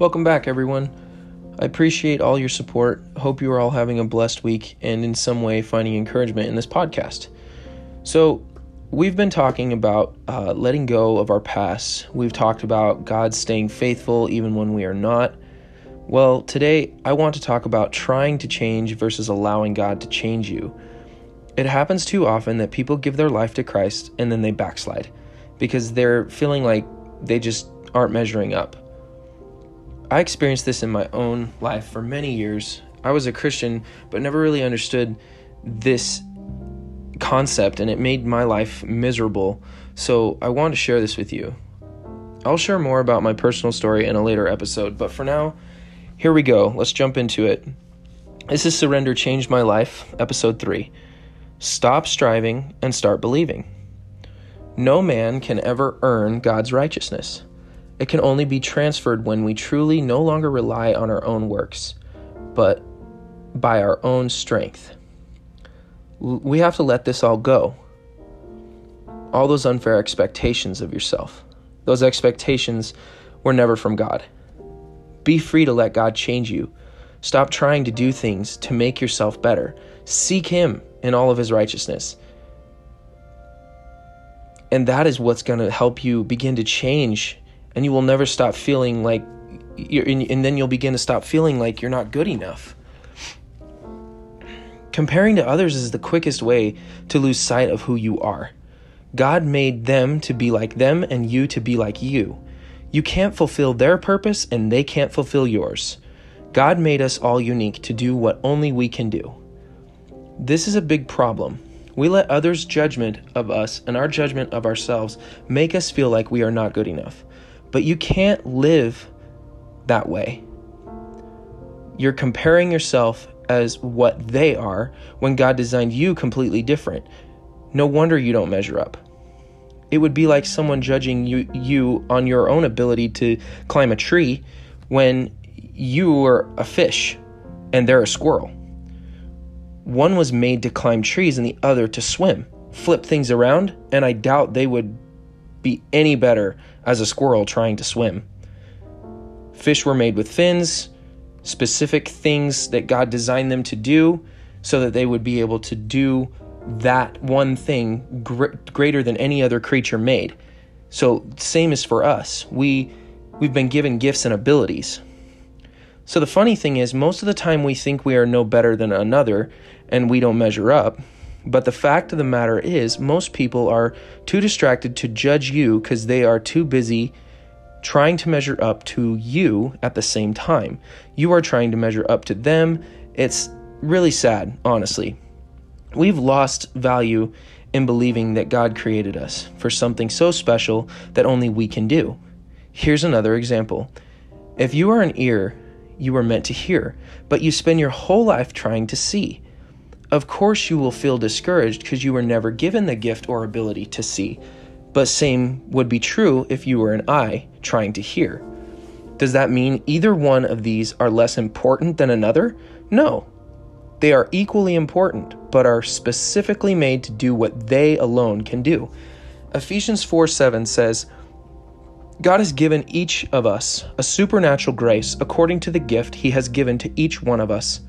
Welcome back, everyone. I appreciate all your support. Hope you are all having a blessed week and in some way finding encouragement in this podcast. So we've been talking about letting go of our past. We've talked about God staying faithful even when we are not. Well, today I want to talk about trying to change versus allowing God to change you. It happens too often that people give their life to Christ and then they backslide because they're feeling like they just aren't measuring up. I experienced this in my own life for many years. I was a Christian, but never really understood this concept, and it made my life miserable. So I want to share this with you. I'll share more about my personal story in a later episode, but for now, here we go. Let's jump into it. This is Surrender Changed My Life, Episode 3. Stop striving and start believing. No man can ever earn God's righteousness. It can only be transferred when we truly no longer rely on our own works, but by our own strength. We have to let this all go. All those unfair expectations of yourself. Those expectations were never from God. Be free to let God change you. Stop trying to do things to make yourself better. Seek Him in all of His righteousness. And that is what's going to help you begin to change. And you will never stop feeling like, and then you'll begin to stop feeling like you're not good enough. Comparing to others is the quickest way to lose sight of who you are. God made them to be like them and you to be like you. You can't fulfill their purpose and they can't fulfill yours. God made us all unique to do what only we can do. This is a big problem. We let others' judgment of us and our judgment of ourselves make us feel like we are not good enough. But you can't live that way. You're comparing yourself as what they are when God designed you completely different. No wonder you don't measure up. It would be like someone judging you on your own ability to climb a tree when you are a fish and they're a squirrel. One was made to climb trees and the other to swim, flip things around, and I doubt they would be any better as a squirrel trying to swim. Fish were made with fins, specific things that God designed them to do so that they would be able to do that one thing greater than any other creature made. So same is for us. We've been given gifts and abilities. So the funny thing is, most of the time we think we are no better than another and we don't measure up. But the fact of the matter is, most people are too distracted to judge you because they are too busy trying to measure up to you at the same time. You are trying to measure up to them. It's really sad, honestly. We've lost value in believing that God created us for something so special that only we can do. Here's another example. If you are an ear, you were meant to hear, but you spend your whole life trying to see. Of course you will feel discouraged because you were never given the gift or ability to see. But same would be true if you were an eye trying to hear. Does that mean either one of these are less important than another? No. They are equally important, but are specifically made to do what they alone can do. Ephesians 4:7 says, God has given each of us a supernatural grace according to the gift He has given to each one of us.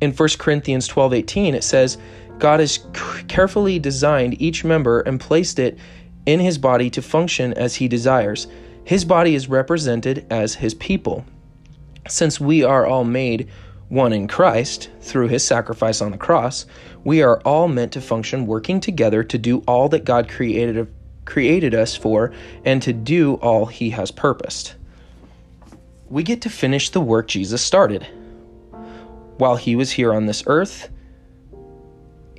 In 1 Corinthians 12:18, it says, God has carefully designed each member and placed it in His body to function as He desires. His body is represented as His people. Since we are all made one in Christ through His sacrifice on the cross, we are all meant to function working together to do all that God created us for and to do all He has purposed. We get to finish the work Jesus started. While He was here on this earth,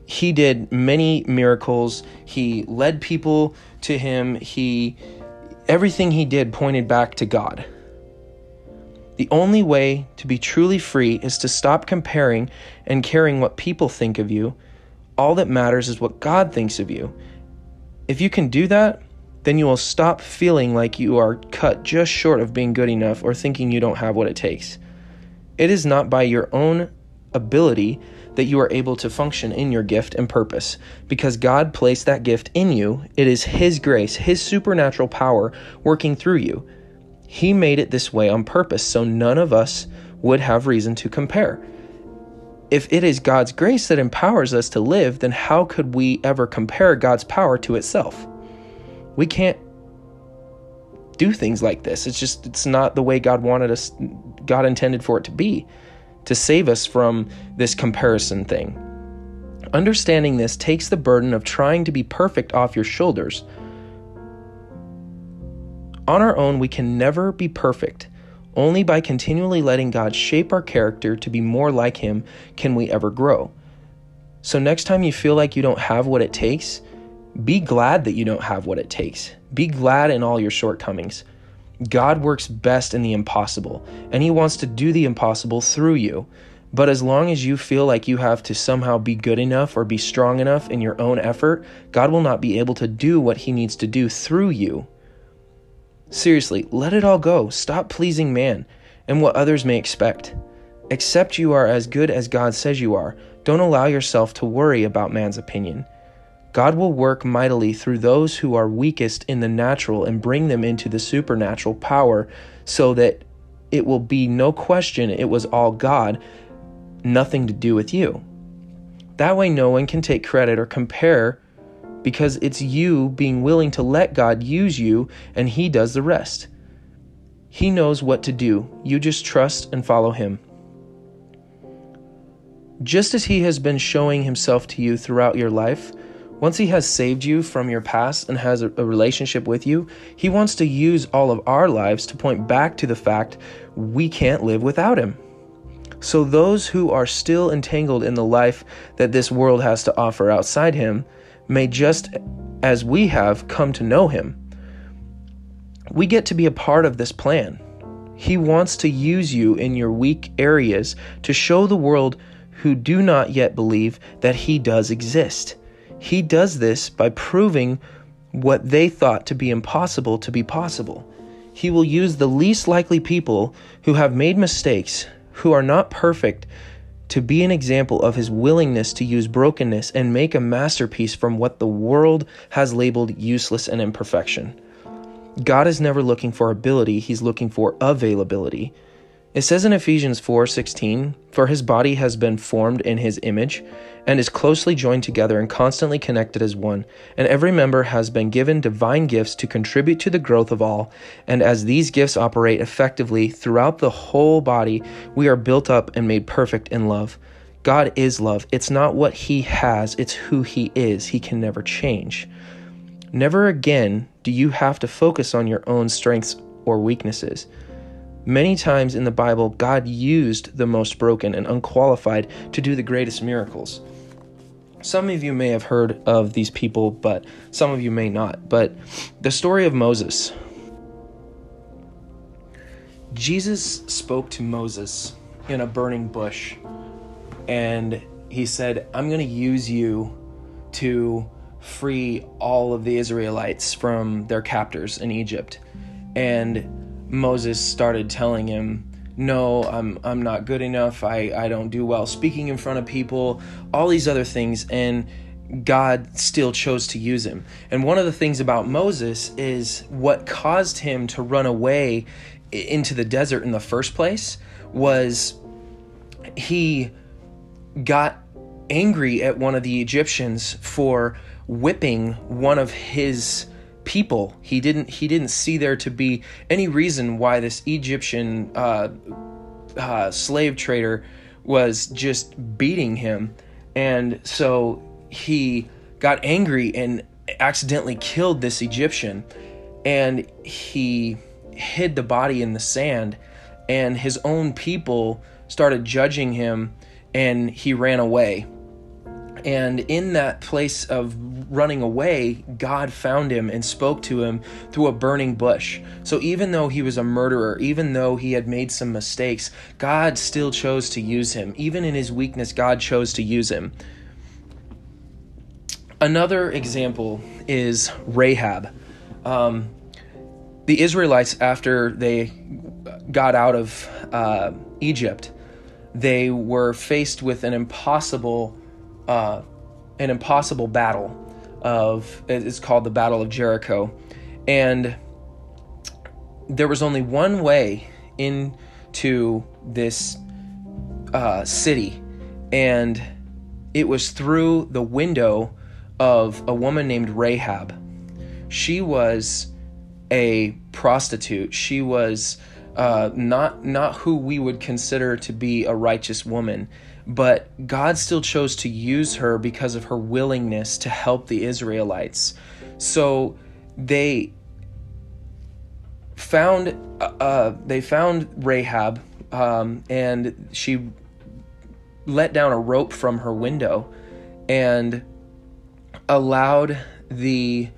He did many miracles. He led people to Him. Everything He did pointed back to God. The only way to be truly free is to stop comparing and caring what people think of you. All that matters is what God thinks of you. If you can do that, then you will stop feeling like you are cut just short of being good enough or thinking you don't have what it takes. It is not by your own ability that you are able to function in your gift and purpose. Because God placed that gift in you, it is His grace, His supernatural power working through you. He made it this way on purpose, so none of us would have reason to compare. If it is God's grace that empowers us to live, then how could we ever compare God's power to itself? We can't do things like this. It's not the way God wanted us, God intended for it to be, to save us from this comparison thing. Understanding this takes the burden of trying to be perfect off your shoulders. On our own, we can never be perfect. Only by continually letting God shape our character to be more like Him can we ever grow. So next time you feel like you don't have what it takes, be glad that you don't have what it takes. Be glad in all your shortcomings. God works best in the impossible, and He wants to do the impossible through you. But as long as you feel like you have to somehow be good enough or be strong enough in your own effort, God will not be able to do what He needs to do through you. Seriously, let it all go. Stop pleasing man and what others may expect. Accept you are as good as God says you are. Don't allow yourself to worry about man's opinion. God will work mightily through those who are weakest in the natural and bring them into the supernatural power so that it will be no question it was all God, nothing to do with you. That way no one can take credit or compare, because it's you being willing to let God use you, and He does the rest. He knows what to do. You just trust and follow Him. Just as He has been showing Himself to you throughout your life, once He has saved you from your past and has a relationship with you, He wants to use all of our lives to point back to the fact we can't live without Him. So those who are still entangled in the life that this world has to offer outside Him may, just as we have, come to know Him. We get to be a part of this plan. He wants to use you in your weak areas to show the world who do not yet believe that He does exist. He does this by proving what they thought to be impossible to be possible. He will use the least likely people who have made mistakes, who are not perfect, to be an example of His willingness to use brokenness and make a masterpiece from what the world has labeled useless and imperfection. God is never looking for ability, He's looking for availability. It says in Ephesians 4:16, "For His body has been formed in His image and is closely joined together and constantly connected as one, and every member has been given divine gifts to contribute to the growth of all, and as these gifts operate effectively throughout the whole body, we are built up and made perfect in love." God is love. It's not what He has, it's who He is. He can never change. Never again do you have to focus on your own strengths or weaknesses. Many times in the Bible, God used the most broken and unqualified to do the greatest miracles. Some of you may have heard of these people, but some of you may not. But the story of Moses. Jesus spoke to Moses in a burning bush, and He said, "I'm going to use you to free all of the Israelites from their captors in Egypt." And Moses started telling Him, "No, I'm not good enough. I don't do well speaking in front of people," all these other things, and God still chose to use him. And one of the things about Moses is what caused him to run away into the desert in the first place was he got angry at one of the Egyptians for whipping one of his people. He didn't see there to be any reason why this Egyptian slave trader was just beating him, and so he got angry and accidentally killed this Egyptian, and he hid the body in the sand, and his own people started judging him, and he ran away. And in that place of running away, God found him and spoke to him through a burning bush. So even though he was a murderer, even though he had made some mistakes, God still chose to use him. Even in his weakness, God chose to use him. Another example is Rahab. The Israelites, after they got out of Egypt, they were faced with an impossible battle it's called the Battle of Jericho. And there was only one way into this city, and it was through the window of a woman named Rahab. She was a prostitute. She was not who we would consider to be a righteous woman, but God still chose to use her because of her willingness to help the Israelites. So they found Rahab, and she let down a rope from her window and allowed the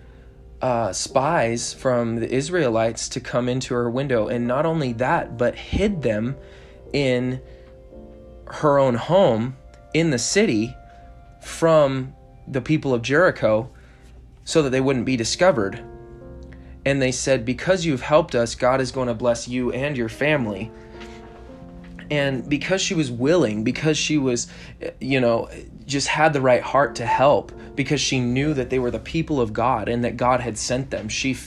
spies from the Israelites to come into her window. And not only that, but hid them in her own home in the city from the people of Jericho so that they wouldn't be discovered. And they said, because you've helped us, God is going to bless you and your family. And because she was willing, because she was, just had the right heart to help, because she knew that they were the people of God and that God had sent them, she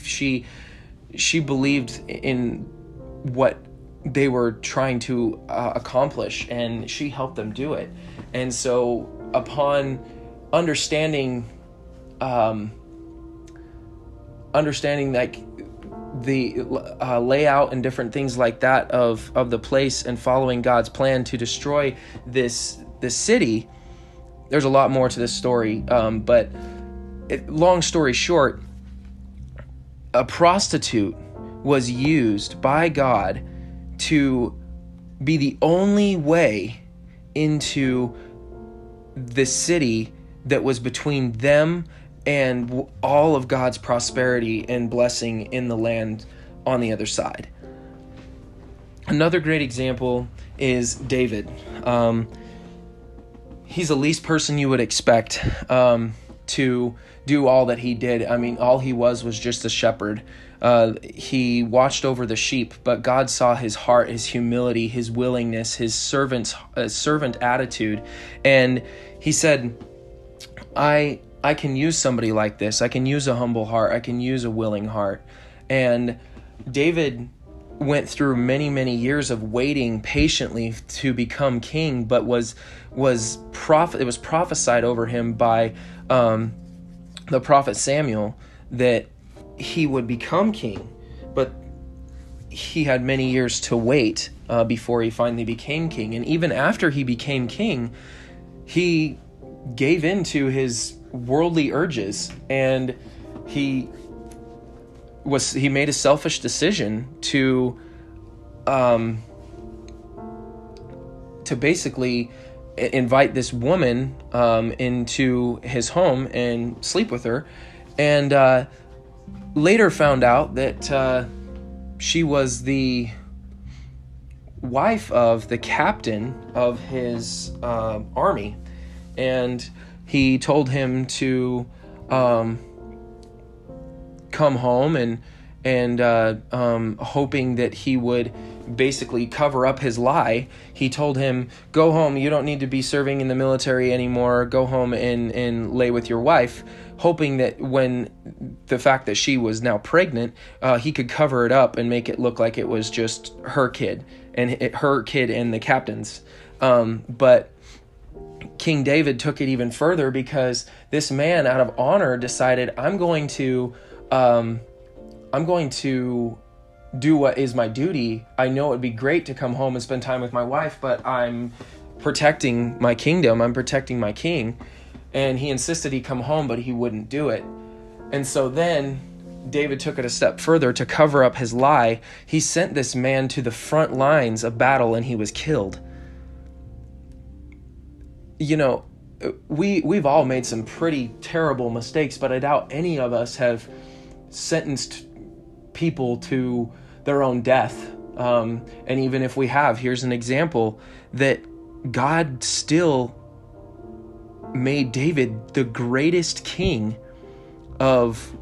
believed in what they were trying to accomplish, and she helped them do it. And so upon understanding like the layout and different things like that of the place, and following God's plan to destroy this city. There's a lot more to this story, but long story short, a prostitute was used by God to be the only way into the city that was between them and all of God's prosperity and blessing in the land on the other side. Another great example is David. He's the least person you would expect to do all that he did. I mean, all he was just a shepherd. He watched over the sheep, but God saw his heart, his humility, his willingness, his servant attitude. And he said, I can use somebody like this. I can use a humble heart. I can use a willing heart. And David went through many, many years of waiting patiently to become king, but it was prophesied over him by the prophet Samuel that he would become king, but he had many years to wait before he finally became king. And even after he became king, he gave in to his worldly urges, and he made a selfish decision to basically invite this woman into his home and sleep with her, and later found out that she was the wife of the captain of his army. And he told him to come home, and hoping that he would basically cover up his lie. He told him, go home, you don't need to be serving in the military anymore, go home and lay with your wife, hoping that when the fact that she was now pregnant, he could cover it up and make it look like it was just her kid, and the captain's. But King David took it even further, because this man, out of honor, decided, I'm going to do what is my duty. I know it would be great to come home and spend time with my wife, but I'm protecting my kingdom. I'm protecting my king. And he insisted he come home, but he wouldn't do it. And so then David took it a step further to cover up his lie. He sent this man to the front lines of battle, and he was killed. We've all made some pretty terrible mistakes, but I doubt any of us have sentenced people to their own death. And even if we have, here's an example that God still made David the greatest king of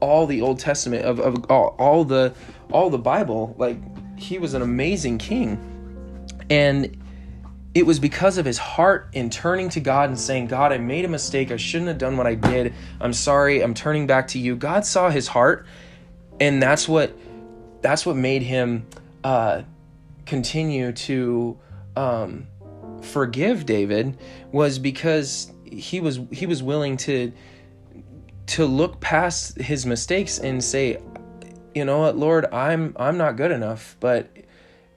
all the Old Testament, of all the Bible. Like, he was an amazing king. And it was because of his heart in turning to God and saying, God, I made a mistake. I shouldn't have done what I did. I'm sorry. I'm turning back to you. God saw his heart, and that's what that's what made him continue to forgive David, was because he was willing to look past his mistakes and say, you know what, Lord, I'm not good enough, but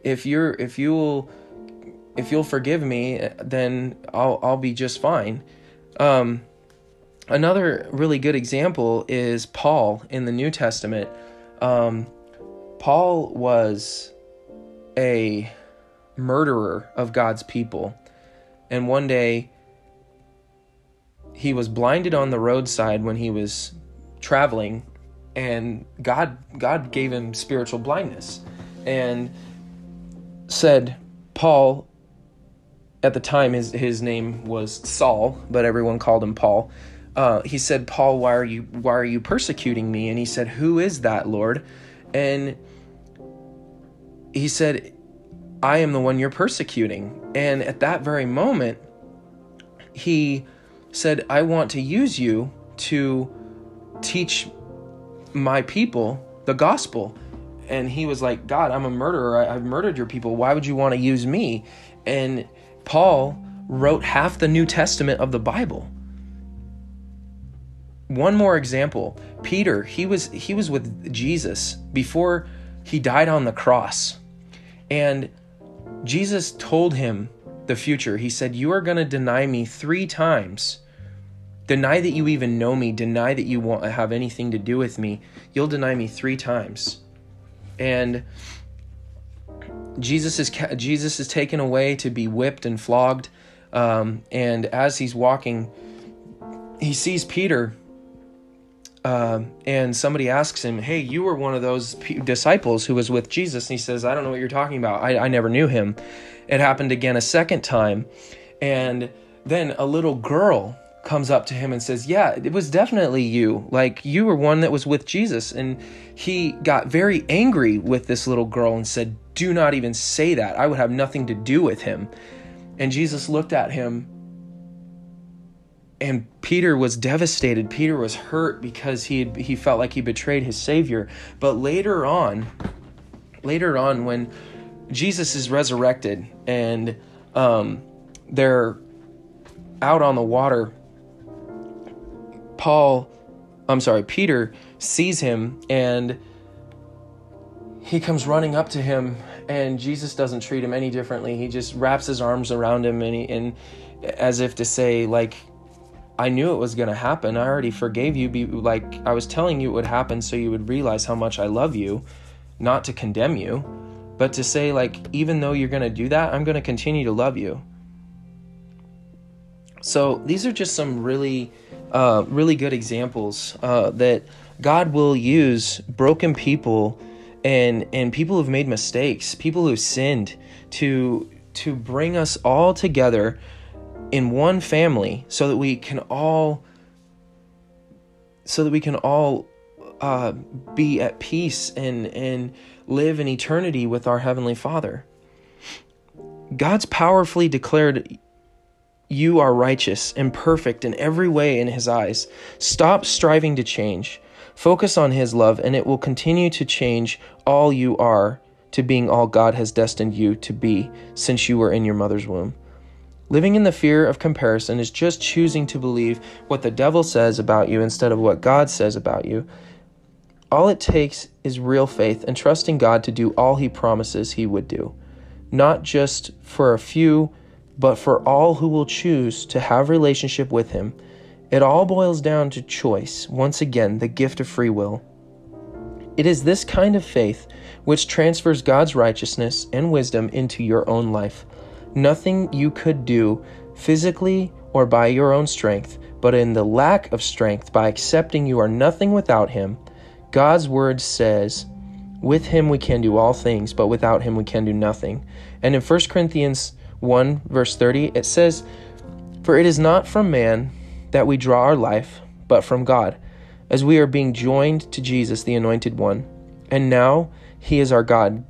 if you'll forgive me, then I'll be just fine. Another really good example is Paul in the New Testament. Paul was a murderer of God's people. And one day he was blinded on the roadside when he was traveling, and God gave him spiritual blindness and said, Paul, at the time his name was Saul, but everyone called him Paul. He said, Paul, why are you persecuting me? And he said, who is that, Lord? And he said, I am the one you're persecuting. And at that very moment, he said, I want to use you to teach my people the gospel. And he was like, God, I'm a murderer. I've murdered your people. Why would you want to use me? And Paul wrote half the New Testament of the Bible. One more example, Peter, he was with Jesus before he died on the cross. And Jesus told him the future. He said, you are going to deny me 3 times. Deny that you even know me. Deny that you won't have anything to do with me. You'll deny me 3 times. And Jesus is taken away to be whipped and flogged. And as he's walking, he sees Peter, and somebody asks him, hey, you were one of those disciples who was with Jesus. And he says, I don't know what you're talking about. I never knew him. It happened again a second time. And then a little girl comes up to him and says, yeah, it was definitely you. Like, you were one that was with Jesus. And he got very angry with this little girl and said, do not even say that. I would have nothing to do with him. And Jesus looked at him, and Peter was devastated. Peter was hurt because he felt like he betrayed his Savior. But later on, when Jesus is resurrected and they're out on the water, Peter sees him, and he comes running up to him, and Jesus doesn't treat him any differently. He just wraps his arms around him, and as if to say, like, I knew it was going to happen. I already forgave you. Like, I was telling you it would happen so you would realize how much I love you, not to condemn you, but to say, like, even though you're going to do that, I'm going to continue to love you. So these are just some really, really good examples that God will use broken people and people who've made mistakes, people who've sinned, to bring us all together in one family, so that we can all be at peace and live in eternity with our Heavenly Father. God's powerfully declared, you are righteous and perfect in every way in His eyes. Stop striving to change. Focus on His love, and it will continue to change all you are to being all God has destined you to be since you were in your mother's womb. Living in the fear of comparison is just choosing to believe what the devil says about you instead of what God says about you. All it takes is real faith and trusting God to do all He promises He would do, not just for a few, but for all who will choose to have relationship with Him. It all boils down to choice, once again, the gift of free will. It is this kind of faith which transfers God's righteousness and wisdom into your own life. Nothing you could do physically or by your own strength, but in the lack of strength, by accepting you are nothing without Him. God's word says, with Him we can do all things, but without Him we can do nothing. And in 1 Corinthians 1, verse 30, it says, for it is not from man that we draw our life, but from God, as we are being joined to Jesus, the Anointed One. And now He is our God,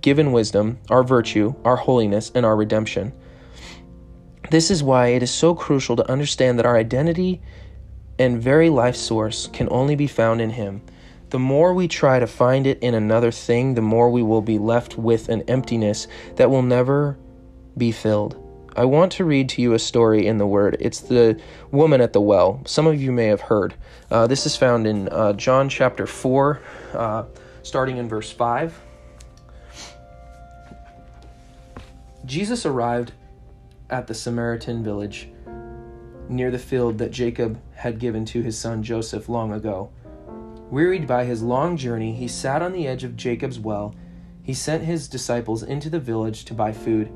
given wisdom, our virtue, our holiness, and our redemption. This is why it is so crucial to understand that our identity and very life source can only be found in Him. The more we try to find it in another thing, the more we will be left with an emptiness that will never be filled. I want to read to you a story in the Word. It's the woman at the well. Some of you may have heard. This is found in John chapter 4, starting in verse 5. Jesus arrived at the Samaritan village near the field that Jacob had given to his son Joseph long ago. Wearied by his long journey, he sat on the edge of Jacob's well. He sent his disciples into the village to buy food,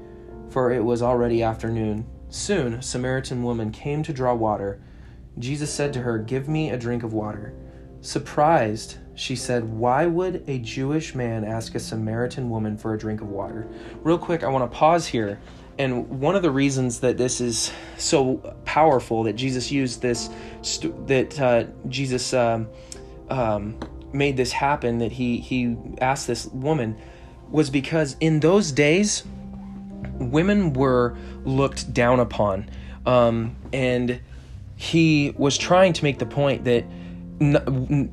for it was already afternoon. Soon, a Samaritan woman came to draw water. Jesus said to her, "Give me a drink of water." Surprised, she said, "Why would a Jewish man ask a Samaritan woman for a drink of water?" Real quick, I want to pause here. And one of the reasons that this is so powerful, that Jesus used this, made this happen, that he asked this woman, was because in those days, women were looked down upon. And he was trying to make the point that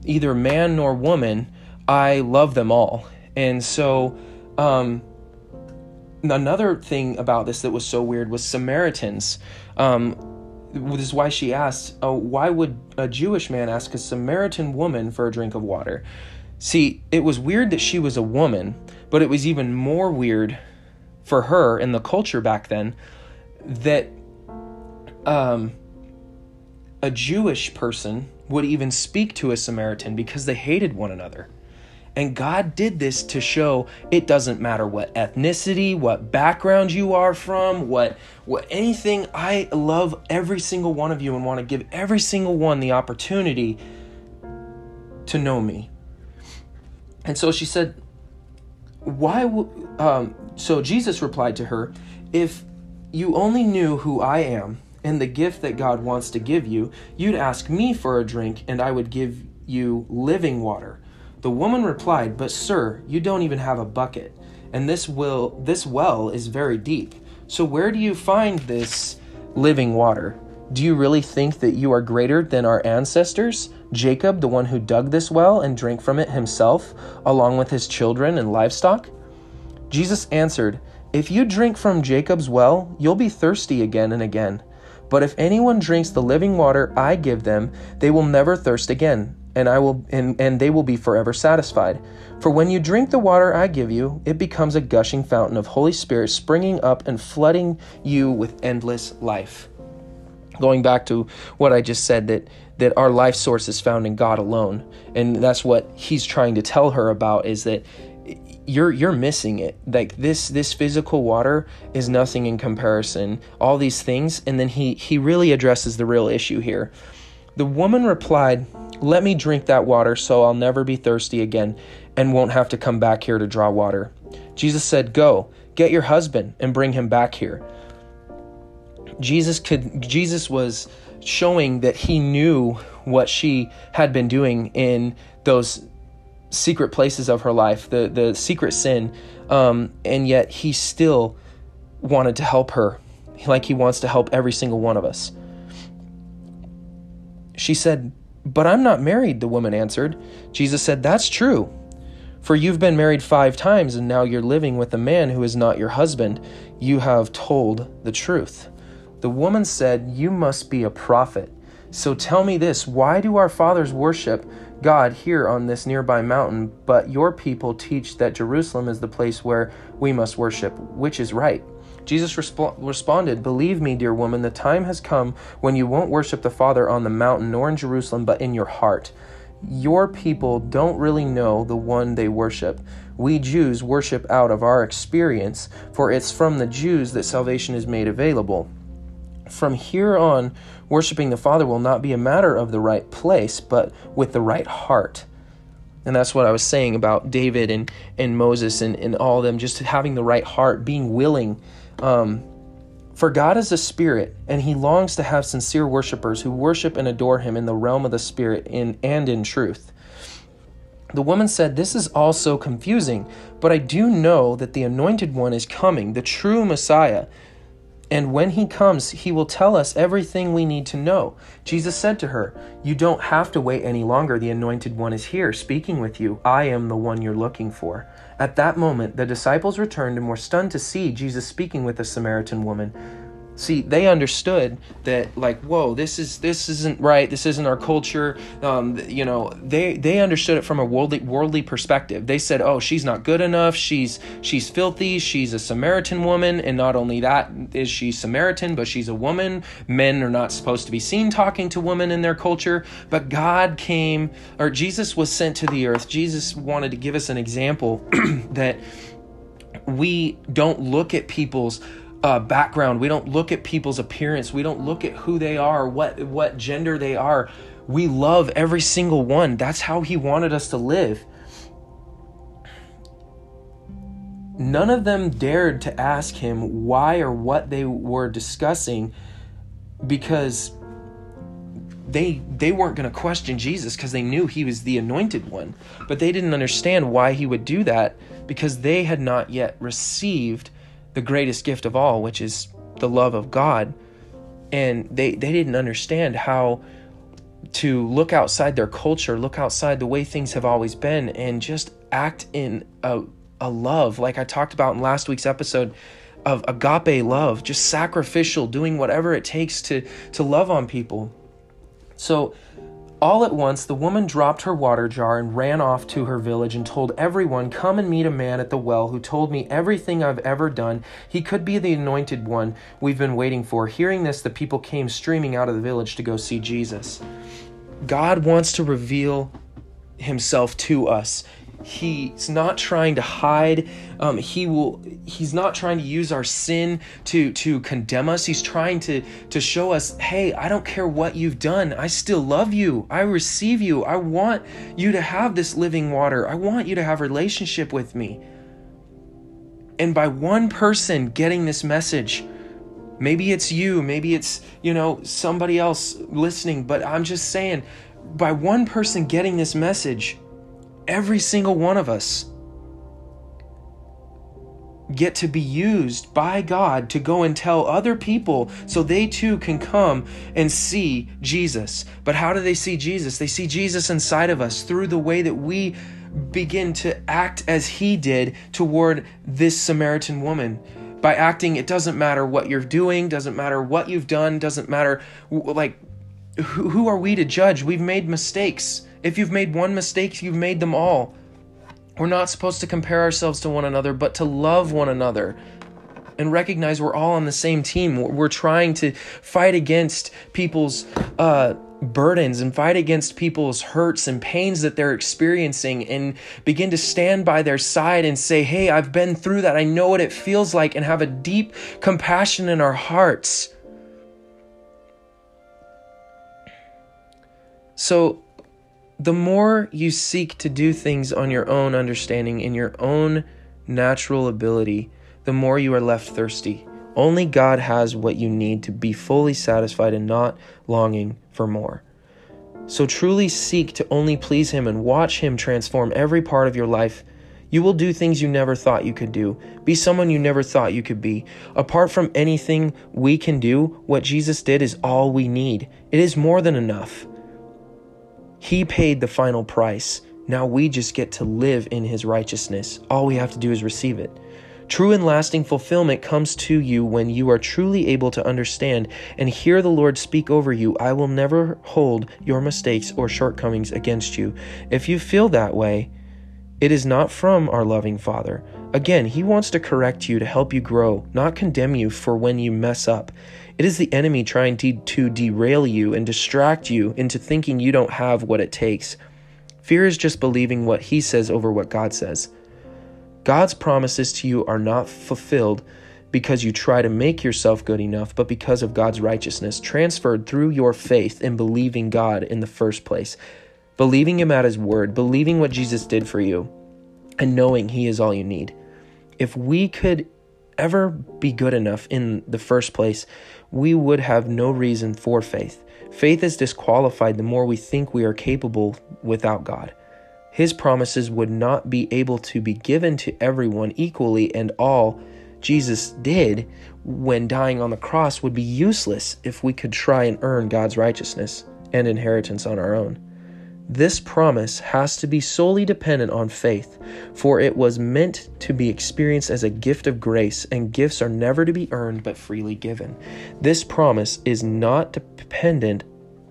either man nor woman, I love them all. And so another thing about this that was so weird was Samaritans. This is why she asked, why would a Jewish man ask a Samaritan woman for a drink of water? See, it was weird that she was a woman, but it was even more weird for her in the culture back then that a Jewish person would even speak to a Samaritan, because they hated one another. And God did this to show it doesn't matter what ethnicity, what background you are from, what anything. I love every single one of you and want to give every single one the opportunity to know me. And so she said, so Jesus replied to her, "If you only knew who I am and the gift that God wants to give you, you'd ask me for a drink and I would give you living water." The woman replied, "But sir, you don't even have a bucket, and this well is very deep. So where do you find this living water? Do you really think that you are greater than our ancestors, Jacob, the one who dug this well and drank from it himself, along with his children and livestock?" Jesus answered, "If you drink from Jacob's well, you'll be thirsty again and again. But if anyone drinks the living water I give them, they will never thirst again. And they will be forever satisfied. For when you drink the water I give you, it becomes a gushing fountain of Holy Spirit springing up and flooding you with endless life." Going back to what I just said, that our life source is found in God alone. And that's what he's trying to tell her about, is that you're missing it. Like this physical water is nothing in comparison, all these things. And then he really addresses the real issue here. The woman replied, "Let me drink that water so I'll never be thirsty again and won't have to come back here to draw water." Jesus said, "Go, get your husband and bring him back here." Jesus was showing that he knew what she had been doing in those secret places of her life, the secret sin, and yet he still wanted to help her, like he wants to help every single one of us. She said, "But I'm not married," the woman answered. Jesus said, "That's true, for you've been married 5 times, and now you're living with a man who is not your husband. You have told the truth." The woman said, "You must be a prophet. So tell me this, why do our fathers worship God here on this nearby mountain, but your people teach that Jerusalem is the place where we must worship, which is right?" Jesus responded, "Believe me, dear woman, the time has come when you won't worship the Father on the mountain nor in Jerusalem, but in your heart. Your people don't really know the one they worship. We Jews worship out of our experience, for it's from the Jews that salvation is made available. From here on, worshiping the Father will not be a matter of the right place, but with the right heart." And that's what I was saying about David and Moses and all of them, just having the right heart, being willing. For God is a spirit, and he longs to have sincere worshipers who worship and adore him in the realm of the spirit and in truth. The woman said, "This is all so confusing, but I do know that the anointed one is coming, the true Messiah. And when he comes, he will tell us everything we need to know. Jesus said to her, you don't have to wait any longer. The anointed one is here speaking with you. I am the one you're looking for. At that moment, the disciples returned and were stunned to see Jesus speaking with a Samaritan woman. See, they understood that, like, whoa, this isn't right. This isn't our culture. They understood it from a worldly perspective. They said, oh, she's not good enough. She's filthy. She's a Samaritan woman. And not only that is she Samaritan, but she's a woman. Men are not supposed to be seen talking to women in their culture. But Jesus was sent to the earth. Jesus wanted to give us an example that we don't look at people's background. We don't look at people's appearance. We don't look at who they are, what gender they are. We love every single one. That's how he wanted us to live. None of them dared to ask him why or what they were discussing, because they weren't going to question Jesus, because they knew he was the anointed one. But they didn't understand why he would do that, because they had not yet received the greatest gift of all, which is the love of God. And they didn't understand how to look outside their culture, look outside the way things have always been, and just act in a love, like I talked about in last week's episode, of agape love, just sacrificial, doing whatever it takes to love on people. So all at once, the woman dropped her water jar and ran off to her village and told everyone, come and meet a man at the well who told me everything I've ever done. He could be the anointed one we've been waiting for. Hearing this, the people came streaming out of the village to go see Jesus. God wants to reveal himself to us. He's not trying to hide. He's not trying to use our sin to condemn us. He's trying to show us, hey, I don't care what you've done. I still love you. I receive you. I want you to have this living water. I want you to have a relationship with me. And by one person getting this message, maybe it's you, maybe it's, somebody else listening, but I'm just saying, by one person getting this message, every single one of us get to be used by God to go and tell other people so they too can come and see Jesus. But how do they see Jesus? They see Jesus inside of us through the way that we begin to act as he did toward this Samaritan woman. By acting, it doesn't matter what you're doing, doesn't matter what you've done, doesn't matter, who are we to judge? We've made mistakes. If you've made one mistake, you've made them all. We're not supposed to compare ourselves to one another, but to love one another and recognize we're all on the same team. We're trying to fight against people's burdens and fight against people's hurts and pains that they're experiencing, and begin to stand by their side and say, hey, I've been through that. I know what it feels like, and have a deep compassion in our hearts. So, the more you seek to do things on your own understanding and your own natural ability, the more you are left thirsty. Only God has what you need to be fully satisfied and not longing for more. So truly seek to only please him and watch him transform every part of your life. You will do things you never thought you could do. Be someone you never thought you could be. Apart from anything we can do, what Jesus did is all we need. It is more than enough. He paid the final price. Now we just get to live in his righteousness. All we have to do is receive it. True and lasting fulfillment comes to you when you are truly able to understand and hear the Lord speak over you. I will never hold your mistakes or shortcomings against you. If you feel that way, it is not from our loving Father. Again, he wants to correct you to help you grow, not condemn you for when you mess up. It is the enemy trying to derail you and distract you into thinking you don't have what it takes. Fear is just believing what he says over what God says. God's promises to you are not fulfilled because you try to make yourself good enough, but because of God's righteousness transferred through your faith in believing God in the first place, believing him at his word, believing what Jesus did for you, and knowing he is all you need. If we could ever be good enough in the first place, we would have no reason for faith. Faith is disqualified the more we think we are capable without God. His promises would not be able to be given to everyone equally and all Jesus did when dying on the cross would be useless if we could try and earn God's righteousness and inheritance on our own. This promise has to be solely dependent on faith, for it was meant to be experienced as a gift of grace, and gifts are never to be earned but freely given. This promise is not dependent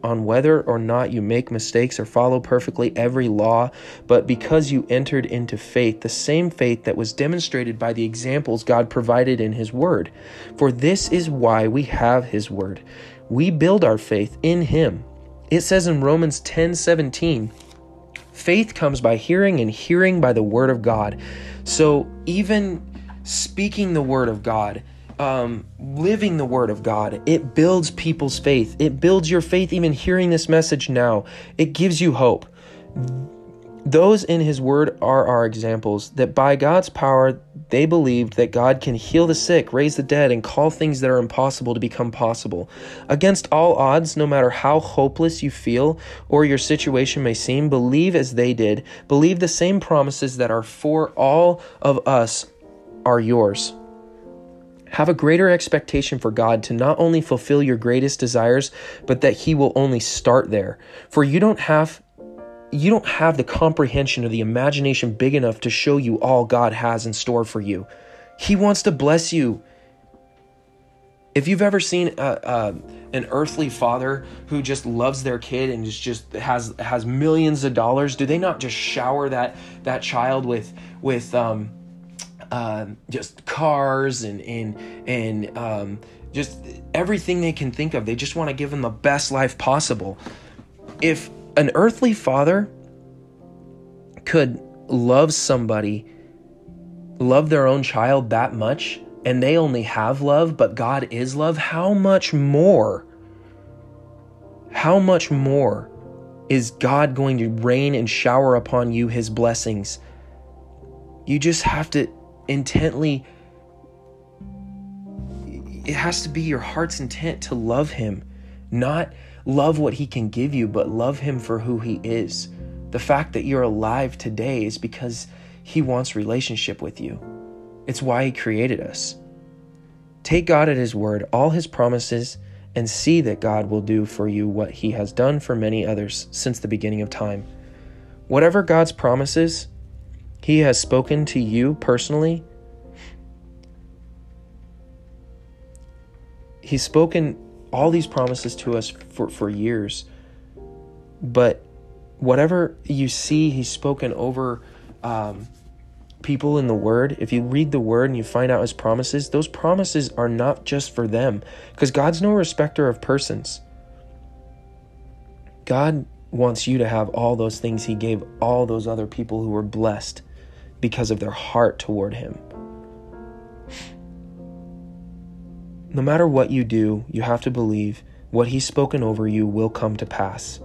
on whether or not you make mistakes or follow perfectly every law, but because you entered into faith, the same faith that was demonstrated by the examples God provided in His Word. For this is why we have His Word. We build our faith in Him. It says in Romans 10:17, faith comes by hearing, and hearing by the Word of God. So even speaking the Word of God, living the Word of God, it builds people's faith. It builds your faith even hearing this message now. It gives you hope. Those in His Word are our examples, that by God's power, they believed that God can heal the sick, raise the dead, and call things that are impossible to become possible. Against all odds, no matter how hopeless you feel or your situation may seem, believe as they did. Believe the same promises that are for all of us are yours. Have a greater expectation for God to not only fulfill your greatest desires, but that He will only start there. For you don't have the comprehension or the imagination big enough to show you all God has in store for you. He wants to bless you. If you've ever seen an earthly father who just loves their kid and just has millions of dollars, do they not just shower that child with just cars and just everything they can think of? They just want to give them the best life possible. If an earthly father could love their own child that much, and they only have love, but God is love, how much more is God going to rain and shower upon you His blessings? You just have to intently, it has to be your heart's intent to love Him, not love what He can give you, but love Him for who He is. The fact that you're alive today is because He wants relationship with you. It's why He created us. Take God at His word, all His promises, and see that God will do for you what He has done for many others since the beginning of time. Whatever God's promises He has spoken to you personally, He's spoken all these promises to us for years. But whatever you see He's spoken over people in the Word, if you read the Word and you find out His promises, those promises are not just for them, because God's no respecter of persons. God wants you to have all those things He gave all those other people who were blessed because of their heart toward Him. No matter what you do, you have to believe what He's spoken over you will come to pass.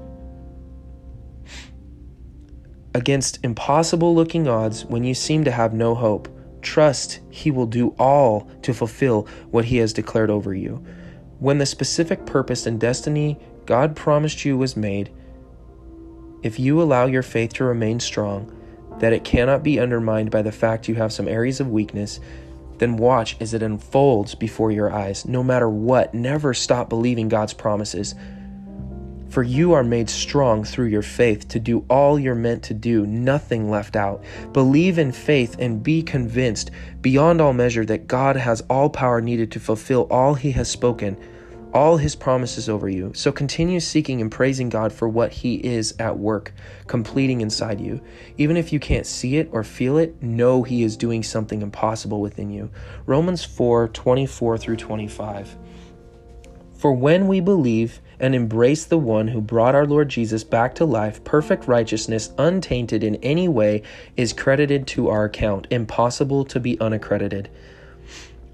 Against impossible-looking odds, when you seem to have no hope, trust He will do all to fulfill what He has declared over you. When the specific purpose and destiny God promised you was made, if you allow your faith to remain strong, that it cannot be undermined by the fact you have some areas of weakness, then watch as it unfolds before your eyes. No matter what, never stop believing God's promises. For you are made strong through your faith to do all you're meant to do, nothing left out. Believe in faith and be convinced beyond all measure that God has all power needed to fulfill all He has spoken, all His promises over you. So continue seeking and praising God for what He is at work, completing inside you. Even if you can't see it or feel it, know He is doing something impossible within you. Romans 4:24 through 25. For when we believe and embrace the one who brought our Lord Jesus back to life, perfect righteousness, untainted in any way, is credited to our account, impossible to be unaccredited.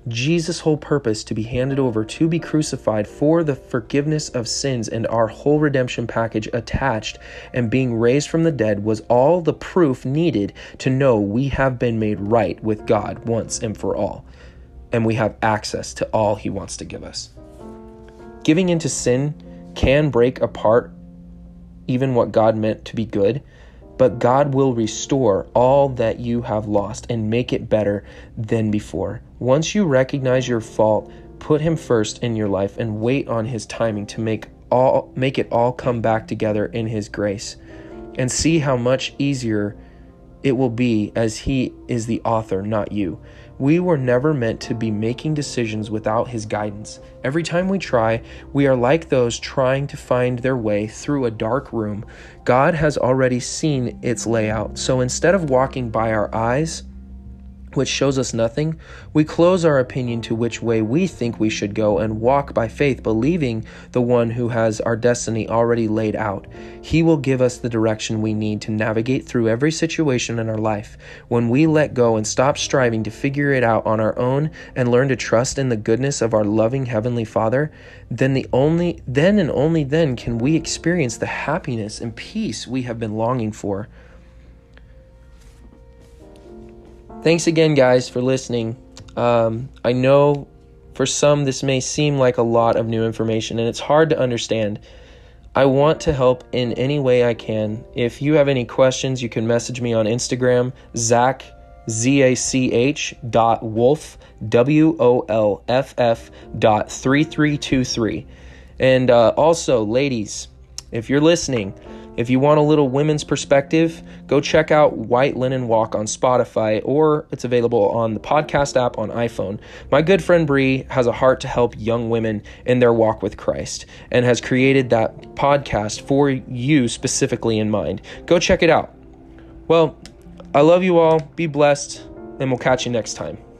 Jesus' whole purpose to be handed over to be crucified for the forgiveness of sins, and our whole redemption package attached and being raised from the dead, was all the proof needed to know we have been made right with God once and for all, and we have access to all He wants to give us. Giving into sin can break apart even what God meant to be good, but God will restore all that you have lost and make it better than before. Once you recognize your fault, put him first in your life and wait on his timing to make it all come back together in his grace, and see how much easier it will be, as he is the author, not you. We were never meant to be making decisions without his guidance. Every time we try, we are like those trying to find their way through a dark room. God has already seen its layout. So instead of walking by our eyes, which shows us nothing, we close our opinion to which way we think we should go and walk by faith, believing the one who has our destiny already laid out. He will give us the direction we need to navigate through every situation in our life. When we let go and stop striving to figure it out on our own and learn to trust in the goodness of our loving Heavenly Father, then can we experience the happiness and peace we have been longing for. Thanks again, guys, for listening. I know for some this may seem like a lot of new information, and it's hard to understand. I want to help in any way I can. If you have any questions, you can message me on Instagram, Zach, Z-A-C-H dot Wolf, W-O-L-F-F dot 3323. And also, ladies, if you're listening, if you want a little women's perspective, go check out White Linen Walk on Spotify, or it's available on the podcast app on iPhone. My good friend Bree has a heart to help young women in their walk with Christ and has created that podcast for you specifically in mind. Go check it out. Well, I love you all. Be blessed, and we'll catch you next time.